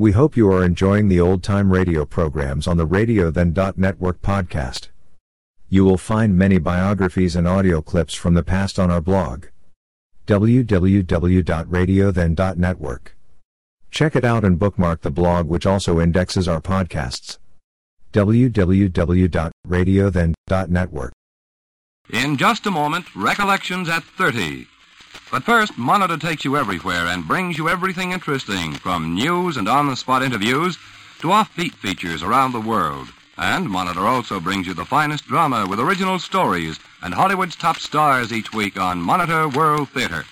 We hope you are enjoying the old-time radio programs on the RadioThen.network podcast. You will find many biographies and audio clips from the past on our blog, www.radiothen.network. Check it out and bookmark the blog, which also indexes our podcasts, www.radiothen.network. In just a moment, Recollections at 30. But first, Monitor takes you everywhere and brings you everything interesting, from news and on-the-spot interviews to offbeat features around the world. And Monitor also brings you the finest drama with original stories and Hollywood's top stars each week on Monitor World Theater.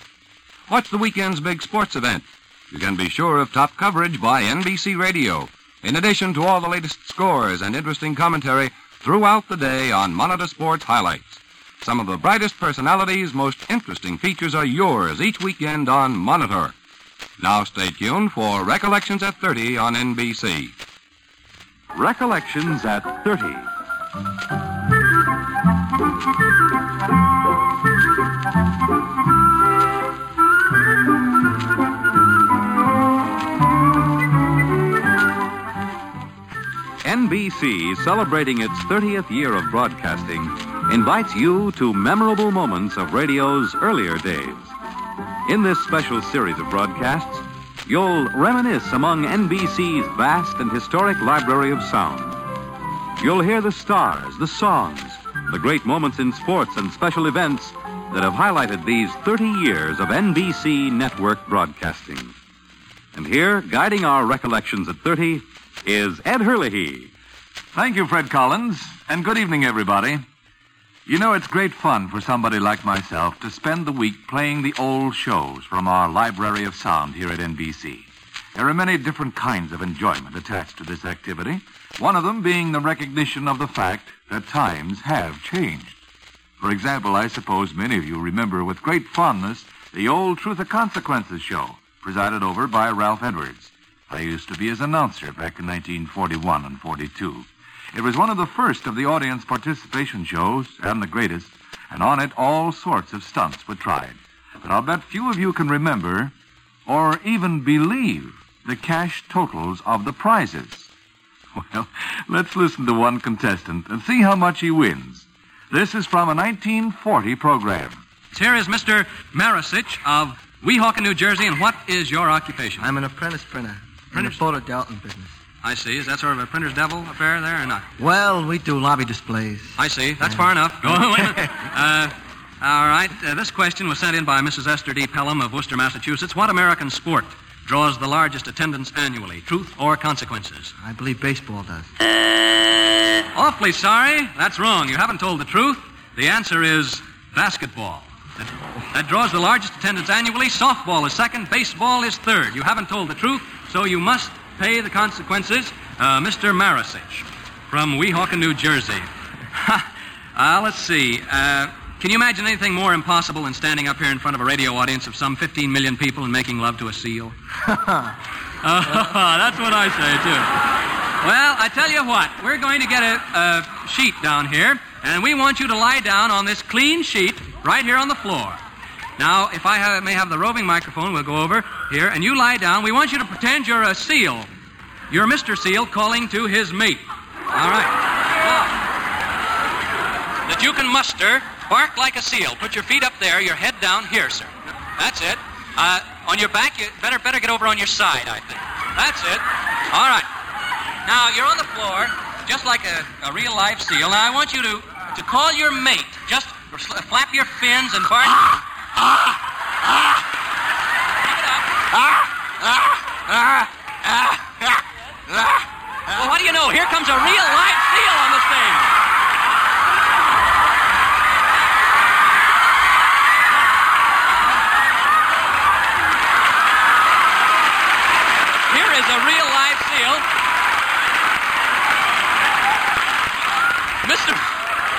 Watch the weekend's big sports event. You can be sure of top coverage by NBC Radio, in addition to all the latest scores and interesting commentary throughout the day on Monitor Sports Highlights. Some of the brightest personalities, most interesting features are yours each weekend on Monitor. Now stay tuned for Recollections at 30 on NBC. Recollections at 30. NBC, celebrating its 30th year of broadcasting, invites you to memorable moments of radio's earlier days. In this special series of broadcasts, you'll reminisce among NBC's vast and historic library of sound. You'll hear the stars, the songs, the great moments in sports and special events that have highlighted these 30 years of NBC network broadcasting. And here, guiding our Recollections at 30, is Ed Herlihy. Thank you, Fred Collins, and good evening, everybody. You know, it's great fun for somebody like myself to spend the week playing the old shows from our library of sound here at NBC. There are many different kinds of enjoyment attached to this activity, one of them being the recognition of the fact that times have changed. For example, I suppose many of you remember with great fondness the old Truth or Consequences show, presided over by Ralph Edwards. I used to be his announcer back in 1941 and 42. It was one of the first of the audience participation shows, and the greatest, and on it all sorts of stunts were tried. But I'll bet few of you can remember, or even believe, the cash totals of the prizes. Well, let's listen to one contestant and see how much he wins. This is from a 1940 program. Here is Mr. Marisich of Weehawken, New Jersey, and what is your occupation? I'm an apprentice printer in the photo Dalton business. I see. Is that sort of a printer's devil affair there or not? Well, we do lobby displays. I see. That's far enough. Go on, wait a minute. All right. This question was sent in by Mrs. Esther D. Pelham of Worcester, Massachusetts. What American sport draws the largest attendance annually, Truth or Consequences? I believe baseball does. Awfully sorry. That's wrong. You haven't told the truth. The answer is basketball. That draws the largest attendance annually. Softball is second. Baseball is third. You haven't told the truth, so you must pay the consequences, Mr. Marisich from Weehawken, New Jersey. Let's see. Can you imagine anything more impossible than standing up here in front of a radio audience of some 15 million people and making love to a seal? That's what I say, too. Well, I tell you what. We're going to get a sheet down here, and we want you to lie down on this clean sheet right here on the floor. Now, if I may have the roving microphone, we'll go over here, and you lie down. We want you to pretend you're a seal. You're Mr. Seal calling to his mate. All right. Now, that you can muster, bark like a seal. Put your feet up there, your head down here, sir. That's it. On your back, you better get over on your side, I think. That's it. All right. Now, you're on the floor, just like a real-life seal. Now, I want you to call your mate. Just flap your fins and bark... Well, what do you know? Here comes a real live seal on the stage. Here is a real live seal.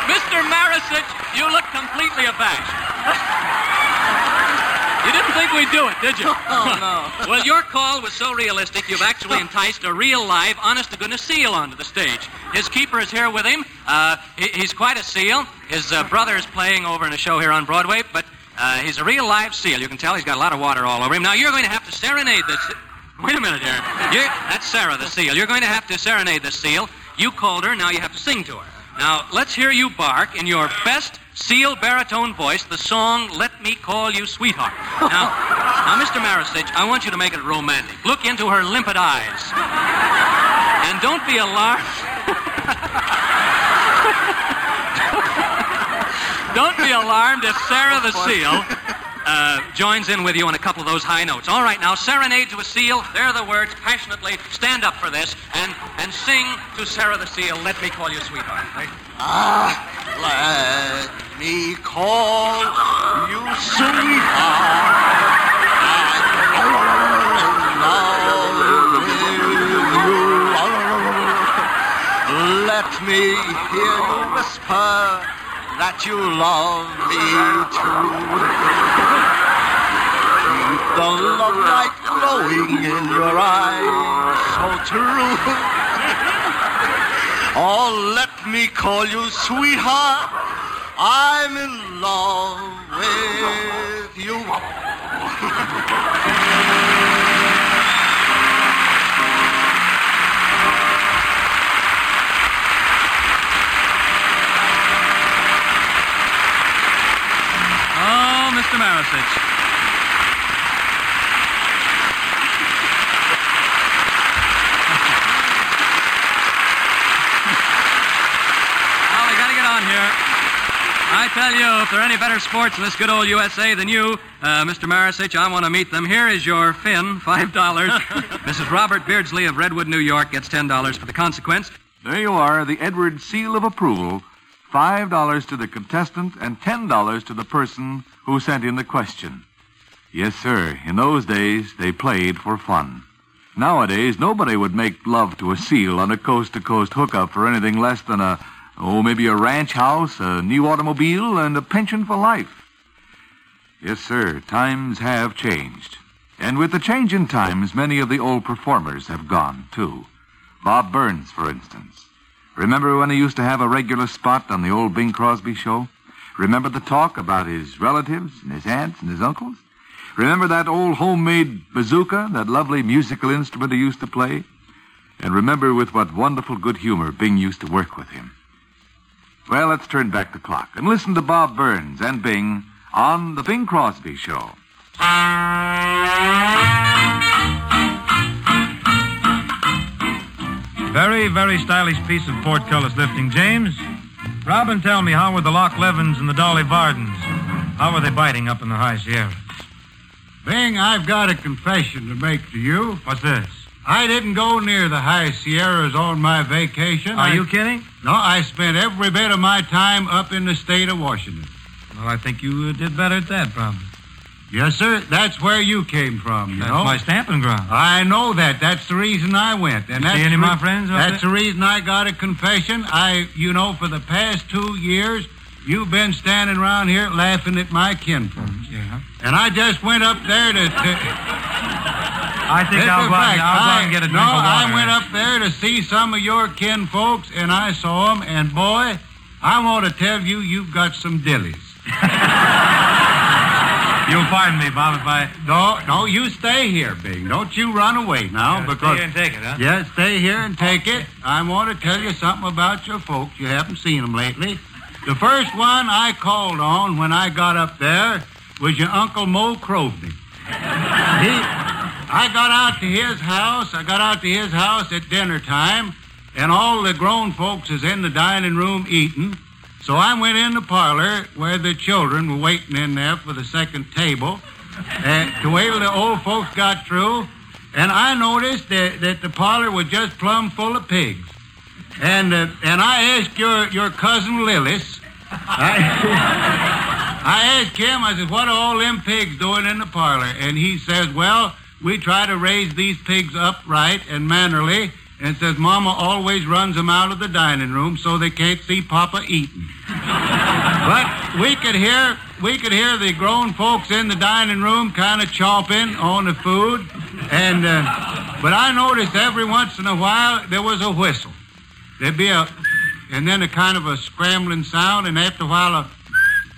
Mr. Marisich, you look completely abashed. You didn't think we'd do it, did you? Oh, no. Well, your call was so realistic, you've actually enticed a real, live, honest-to-goodness seal onto the stage. His keeper is here with him. He's quite a seal. His brother is playing over in a show here on Broadway, but he's a real, live seal. You can tell he's got a lot of water all over him. Now, you're going to have to serenade this... Wait a minute here. That's Sarah the seal. You're going to have to serenade the seal. You called her, now you have to sing to her. Now, let's hear you bark in your best seal baritone voice the song Let Me Call You Sweetheart. Now, Mr. Marisich, I want you to make it romantic. Look into her limpid eyes. And don't be alarmed. Don't be alarmed if Sarah the seal joins in with you on a couple of those high notes. All right, now, serenade to a seal. There are the words, passionately. Stand up for this and sing to Sarah the seal, Let Me Call You Sweetheart. Right? Let me call you sweetheart. Let me hear you whisper that you love me too. Keep the love light glowing in your eyes, so true. Oh, let me call you sweetheart, I'm in love with you. Oh, Mr. Marisich. Well, we got to get on here. I tell you, if there are any better sports in this good old USA than you, Mr. Marisich, I want to meet them. Here is your fin, $5. Mrs. Robert Beardsley of Redwood, New York, gets $10 for the consequence. There you are, the Edwards seal of approval. $5 to the contestant and $10 to the person who sent in the question. Yes, sir, in those days, they played for fun. Nowadays, nobody would make love to a seal on a coast-to-coast hookup for anything less than maybe a ranch house, a new automobile, and a pension for life. Yes, sir, times have changed. And with the change in times, many of the old performers have gone, too. Bob Burns, for instance. Remember when he used to have a regular spot on the old Bing Crosby Show? Remember the talk about his relatives and his aunts and his uncles? Remember that old homemade bazooka, that lovely musical instrument he used to play? And remember with what wonderful good humor Bing used to work with him. Well, let's turn back the clock and listen to Bob Burns and Bing on the Bing Crosby Show. Very, very stylish piece of portcullis lifting, James. Robin, tell me, how were the Loch Levens and the Dolly Vardens? How were they biting up in the High Sierra? Bing, I've got a confession to make to you. What's this? I didn't go near the High Sierras on my vacation. Are you kidding? No, I spent every bit of my time up in the state of Washington. Well, I think you did better at that, probably. Yes, sir. That's where you came from, you know. That's my stamping ground. I know that. That's the reason I went. And that's any of my friends? That's the reason I got a confession. For the past 2 years, you've been standing around here laughing at my kinfolk. Yeah. And I just went up there to... I think I'll go out and get a drink of water. I went up there to see some of your kinfolks, and I saw them, and boy, I want to tell you, you've got some dillies. You'll pardon me, Bob, if I... No, you stay here, Bing. Don't you run away now, because... Stay here and take it, huh? Yeah, stay here and take it. I want to tell you something about your folks. You haven't seen them lately. The first one I called on when I got up there was your Uncle Mo Crowney. I got out to his house. I got out to his house at dinner time, and all the grown folks is in the dining room eating. So I went in the parlor where the children were waiting in there for the second table to wait till the old folks got through. And I noticed that the parlor was just plumb full of pigs. And I asked your cousin Lillis. I asked him, I said, what are all them pigs doing in the parlor? And he says, well, we try to raise these pigs upright and mannerly. And says, Mama always runs them out of the dining room so they can't see Papa eating. But we could hear the grown folks in the dining room kind of chomping on the food. And but I noticed every once in a while there was a whistle. There'd be and then a kind of a scrambling sound, and after a while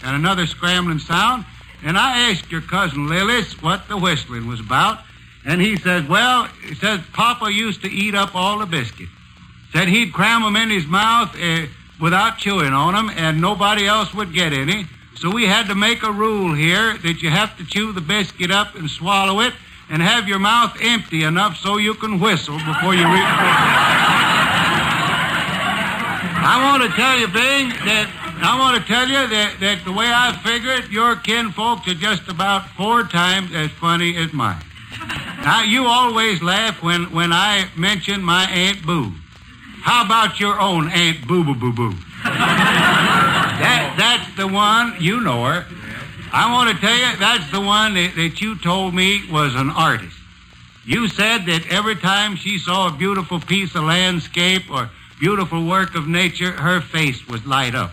and another scrambling sound. And I asked your cousin Lillis what the whistling was about. And he says, well, he says, Papa used to eat up all the biscuits. Said he'd cram them in his mouth without chewing on them, and nobody else would get any. So we had to make a rule here that you have to chew the biscuit up and swallow it and have your mouth empty enough so you can whistle before you reach I want to tell you, Bing, that the way I figure it, your kin folks are just about 4 times as funny as mine. Now, you always laugh when I mention my Aunt Boo. How about your own Aunt Boo-Boo-Boo-Boo? That's the one, you know her. I want to tell you, that's the one that you told me was an artist. You said that every time she saw a beautiful piece of landscape or beautiful work of nature, her face would light up.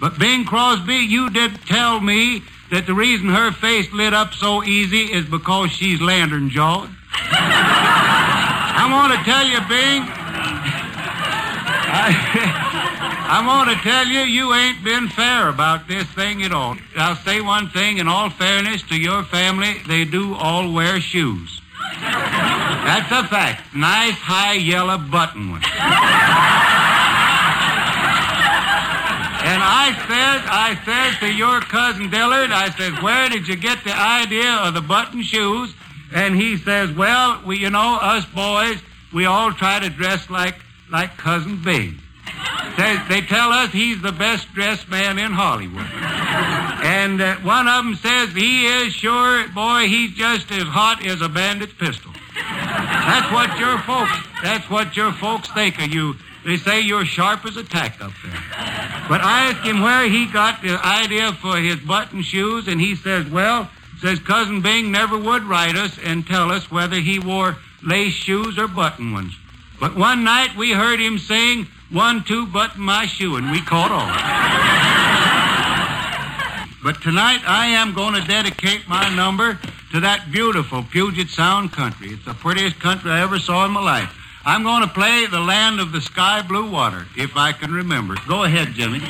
But Bing Crosby, you did tell me that the reason her face lit up so easy is because she's lantern-jawed. I want to tell you, Bing, I want to tell you, you ain't been fair about this thing at all. I'll say one thing, in all fairness to your family, they do all wear shoes. That's a fact. Nice, high, yellow button one. And I said to your cousin Dillard, I said, where did you get the idea of the button shoes? And he says, well, us boys, we all try to dress like Cousin Bing. They tell us he's the best dressed man in Hollywood. And one of them says, he is sure, boy, he's just as hot as a bandit's pistol. That's what your folks think of you. They say you're sharp as a tack up there. But I asked him where he got the idea for his button shoes, and he says, Cousin Bing never would write us and tell us whether he wore lace shoes or button ones. But one night we heard him sing, 1, 2, button my shoe, and we caught on. But tonight I am going to dedicate my number to that beautiful Puget Sound country. It's the prettiest country I ever saw in my life. I'm going to play The Land of the Sky Blue Water, if I can remember. Go ahead, Jimmy.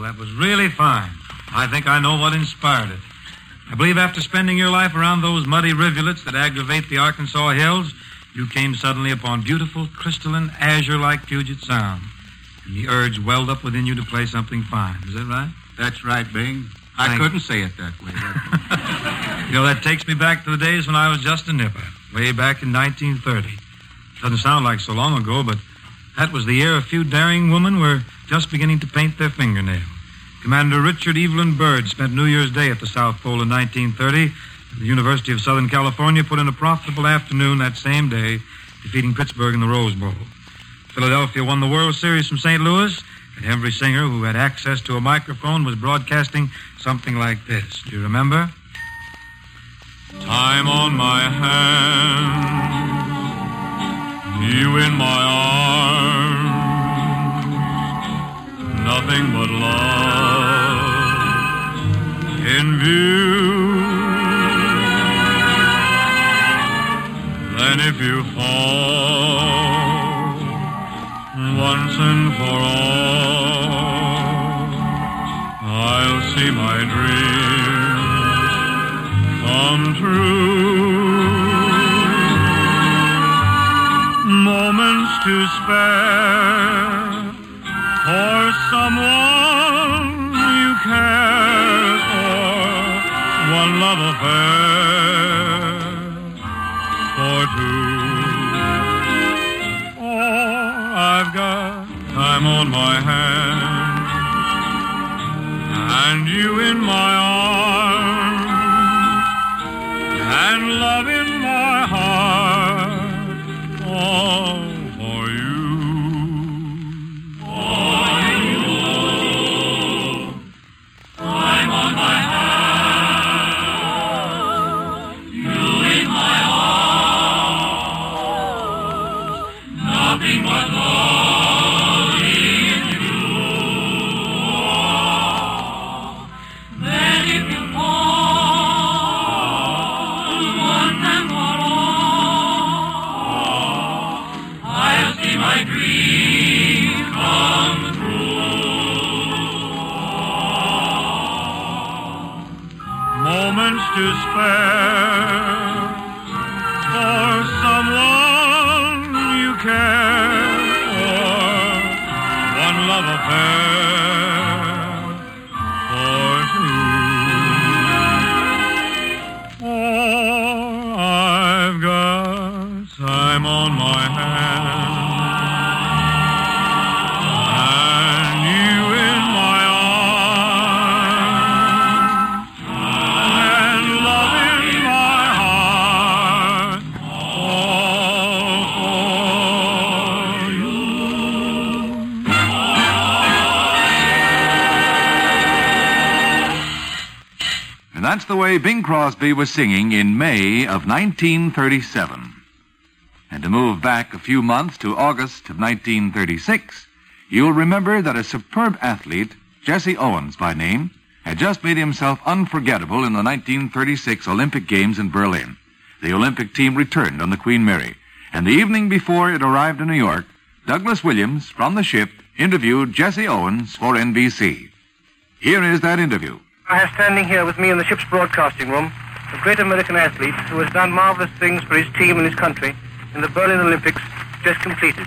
That was really fine. I think I know what inspired it. I believe after spending your life around those muddy rivulets that aggravate the Arkansas hills, you came suddenly upon beautiful, crystalline, azure-like Puget Sound. And the urge welled up within you to play something fine. Is that right? That's right, Bing. I couldn't say it that way. That takes me back to the days when I was just a nipper, way back in 1930. Doesn't sound like so long ago, but that was the year a few daring women were just beginning to paint their fingernails. Commander Richard Evelyn Byrd spent New Year's Day at the South Pole in 1930. The University of Southern California put in a profitable afternoon that same day, defeating Pittsburgh in the Rose Bowl. Philadelphia won the World Series from St. Louis, and every singer who had access to a microphone was broadcasting something like this. Do you remember? Time on my hands, you in my arms. Nothing but love in view. Then if you fall once and for all, I'll see my dreams come true. Moments to spare for someone you care for, one love affair for two. Oh, I've got time on my hands, and you in my arms, and love in my heart. nothing but love in you. Then if you fall once and for all, I'll see my dream come true. Moments to spare for someone you care for, one love affair for two. All I've got time on my hands, and you in my arms, and love in my heart. And that's the way Bing Crosby was singing in May of 1937. And to move back a few months to August of 1936, you'll remember that a superb athlete, Jesse Owens by name, had just made himself unforgettable in the 1936 Olympic Games in Berlin. The Olympic team returned on the Queen Mary, and the evening before it arrived in New York, Douglas Williams, from the ship, interviewed Jesse Owens for NBC. Here is that interview. I have standing here with me in the ship's broadcasting room a great American athlete who has done marvelous things for his team and his country in the Berlin Olympics just completed.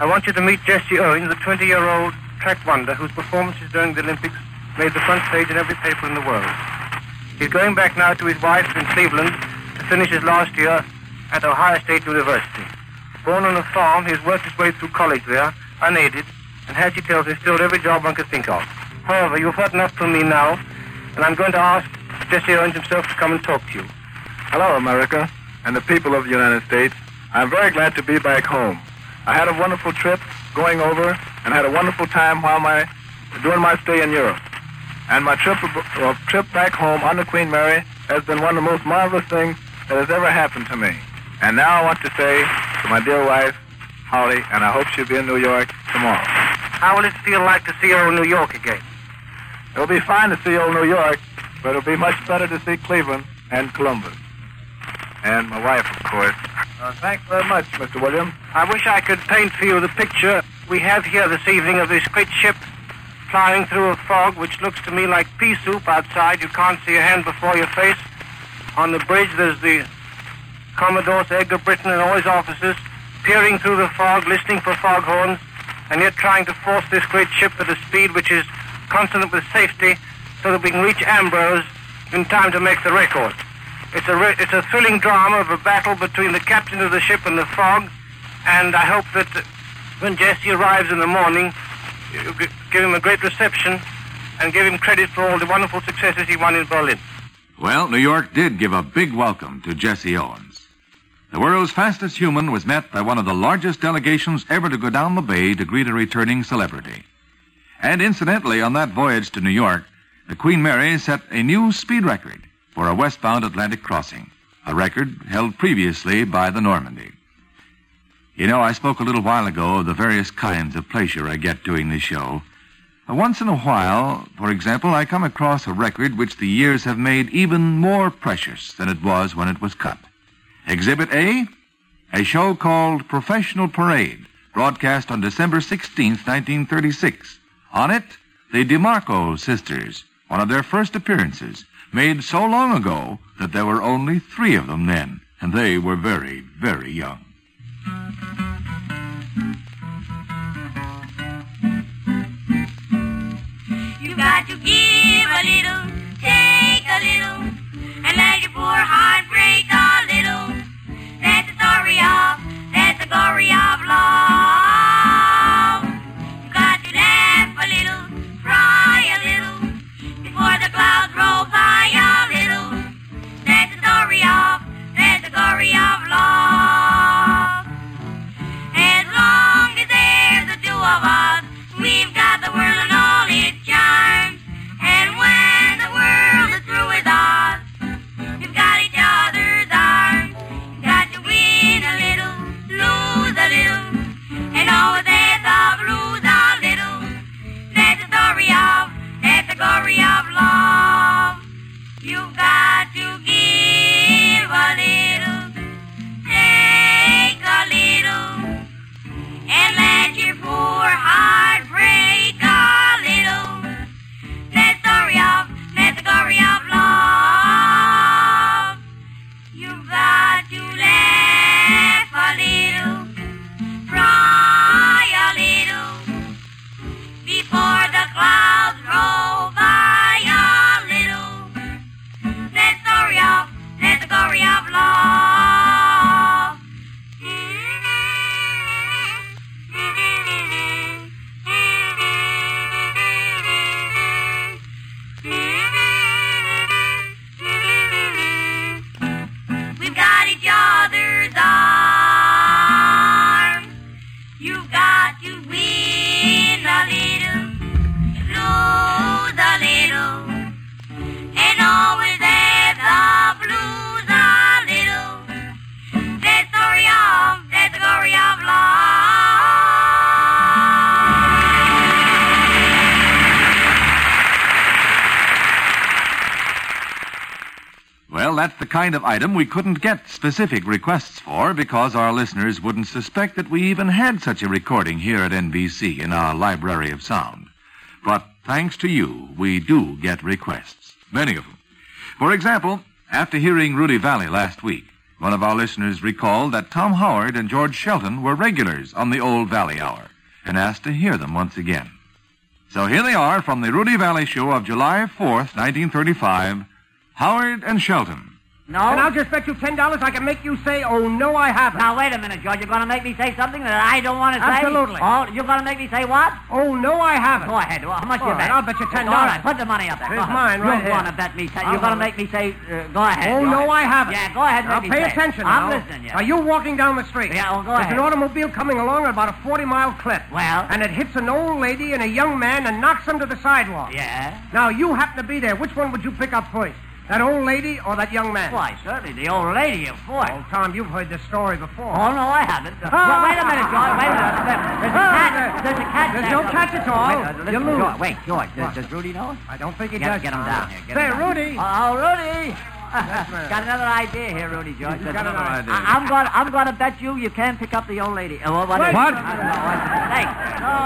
I want you to meet Jesse Owens, the 20-year-old track wonder whose performances during the Olympics made the front page in every paper in the world. He's going back now to his wife in Cleveland to finish his last year at Ohio State University. Born on a farm, he's worked his way through college there, unaided, and as he tells me, still every job one could think of. However, you've heard enough from me now, and I'm going to ask Jesse Owens himself to come and talk to you. Hello, America, and the people of the United States. I'm very glad to be back home. I had a wonderful trip going over and had a wonderful time while during my stay in Europe. And my trip back home on the Queen Mary has been one of the most marvelous things that has ever happened to me. And now I want to say to my dear wife, Holly, and I hope she'll be in New York tomorrow. How will it feel like to see old New York again? It'll be fine to see old New York, but it'll be much better to see Cleveland and Columbus. And my wife, of course. Thanks very much, Mr. Williams. I wish I could paint for you the picture we have here this evening of this great ship flying through a fog which looks to me like pea soup outside. You can't see a hand before your face. On the bridge there's the Commodore Sir Edgar Britton and all his officers peering through the fog, listening for foghorns, and yet trying to force this great ship at a speed which is consonant with safety so that we can reach Ambrose in time to make the record. It's a thrilling drama of a battle between the captain of the ship and the fog, and I hope that when Jesse arrives in the morning, you give him a great reception and give him credit for all the wonderful successes he won in Berlin. Well, New York did give a big welcome to Jesse Owens. The world's fastest human was met by one of the largest delegations ever to go down the bay to greet a returning celebrity. And incidentally, on that voyage to New York, the Queen Mary set a new speed record for a westbound Atlantic crossing, a record held previously by the Normandy. You know, I spoke a little while ago of the various kinds of pleasure I get doing this show. Once in a while, for example, I come across a record which the years have made even more precious than it was when it was cut. Exhibit A show called Professional Parade, broadcast on December 16th, 1936. On it, the DeMarco sisters, one of their first appearances, made so long ago that there were only three of them then, and they were very, very young. You got to give a little, take a little, and let your poor heart break a little. That's the story of, that's the glory of love. You got to laugh a little, cry a little, before the clouds roll by a little. That's the story of, that's the glory of love. As long as there's the two of us, we've got the world and all its charms. And when the world is through with us, we've got each other. You got to win a little, lose a little, and always have the blues a little. That's the glory of love. Well, that's the kind of item we couldn't get specific requests for because our listeners wouldn't suspect that we even had such a recording here at NBC in our library of sound. But thanks to you, we do get requests, many of them. For example, after hearing Rudy Vallee last week, one of our listeners recalled that Tom Howard and George Shelton were regulars on the old Vallee Hour and asked to hear them once again. So here they are from the Rudy Vallee Show of July 4th, 1935, Howard and Shelton. No. And I'll just bet you $10 I can make you say, oh, no, I haven't. Now, wait a minute, George. You're going to make me say something that I don't want to say? Absolutely. Oh, you're going to make me say what? Oh, no, I haven't. Go ahead. Well, how much you bet? I'll bet you $10. All right, put the money up there. It's mine right here. You want to bet me say, you're going to make me say, go ahead. Oh, no, I haven't. Yeah, go ahead and make me say. Now, pay attention. I'm listening, yeah. Are you walking down the street? Yeah, well, go ahead. There's an automobile coming along at about a 40-mile clip. Well? And it hits an old lady and a young man and knocks them to the sidewalk. Yeah. Now, you happen to be there. Which one would you pick up first? That old lady or that young man? Why, certainly the old lady, of course. Oh, Tom, you've heard this story before. Oh, no, I haven't. Well, wait a minute, George. Wait a minute. There's a cat. There's no catch at all. You lose. George, does Rudy know it? I don't think he does. Get him down here. Say, Rudy. Oh, Rudy. Got another idea here, Rudy, George. Got another idea. I'm going to bet you can't pick up the old lady. What?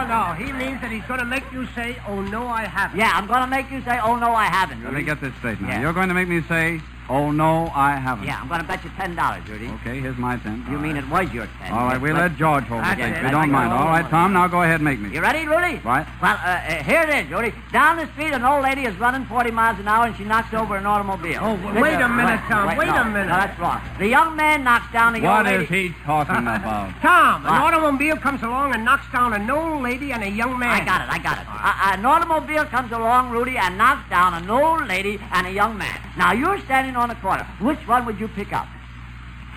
No, he means that he's going to make you say, oh, no, I haven't. Yeah, I'm going to make you say, oh, no, I haven't, Rudy. Let me get this straight now. Yeah. You're going to make me say, oh, no, I haven't. Yeah, I'm going to bet you $10, Rudy. Okay, here's my $10. You mean it was your $10. All right, we let George hold the thing. We don't mind. All right, Tom, now go ahead and make me. You ready, Rudy? Right. Well, here it is, Rudy. Down the street, an old lady is running 40 miles an hour, and she knocks over an automobile. Oh, wait a minute, Tom. Wait a minute. No, that's wrong. The young man knocks down the old lady. What is he talking about? Tom, an automobile comes along and knocks down an old lady and a young man. I got it. An automobile comes along, Rudy, and knocks down an old lady and a young man. Now, you're standing on the corner. Which one would you pick up?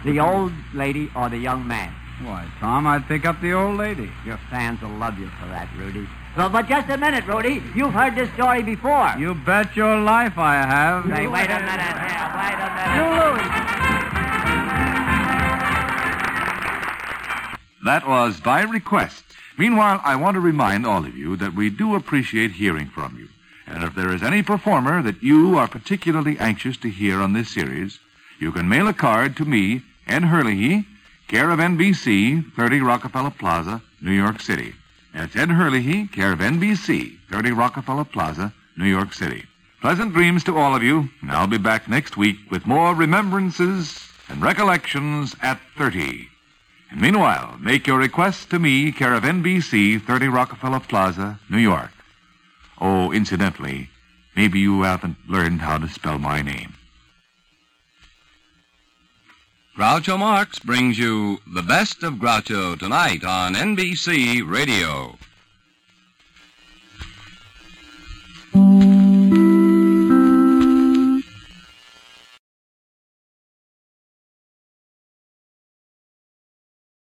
The old lady or the young man? Why, Tom, I'd pick up the old lady. Your fans will love you for that, Rudy. Well, but just a minute, Rudy. You've heard this story before. You bet your life I have. Say, wait a minute. Yeah, wait a minute. You lose. That was by request. Meanwhile, I want to remind all of you that we do appreciate hearing from you. And if there is any performer that you are particularly anxious to hear on this series, you can mail a card to me, Ed Herlihy, care of NBC, 30 Rockefeller Plaza, New York City. That's Ed Herlihy, care of NBC, 30 Rockefeller Plaza, New York City. Pleasant dreams to all of you, and I'll be back next week with more remembrances and recollections at 30. And meanwhile, make your requests to me, care of NBC, 30 Rockefeller Plaza, New York. Oh, incidentally, maybe you haven't learned how to spell my name. Groucho Marx brings you the best of Groucho tonight on NBC Radio.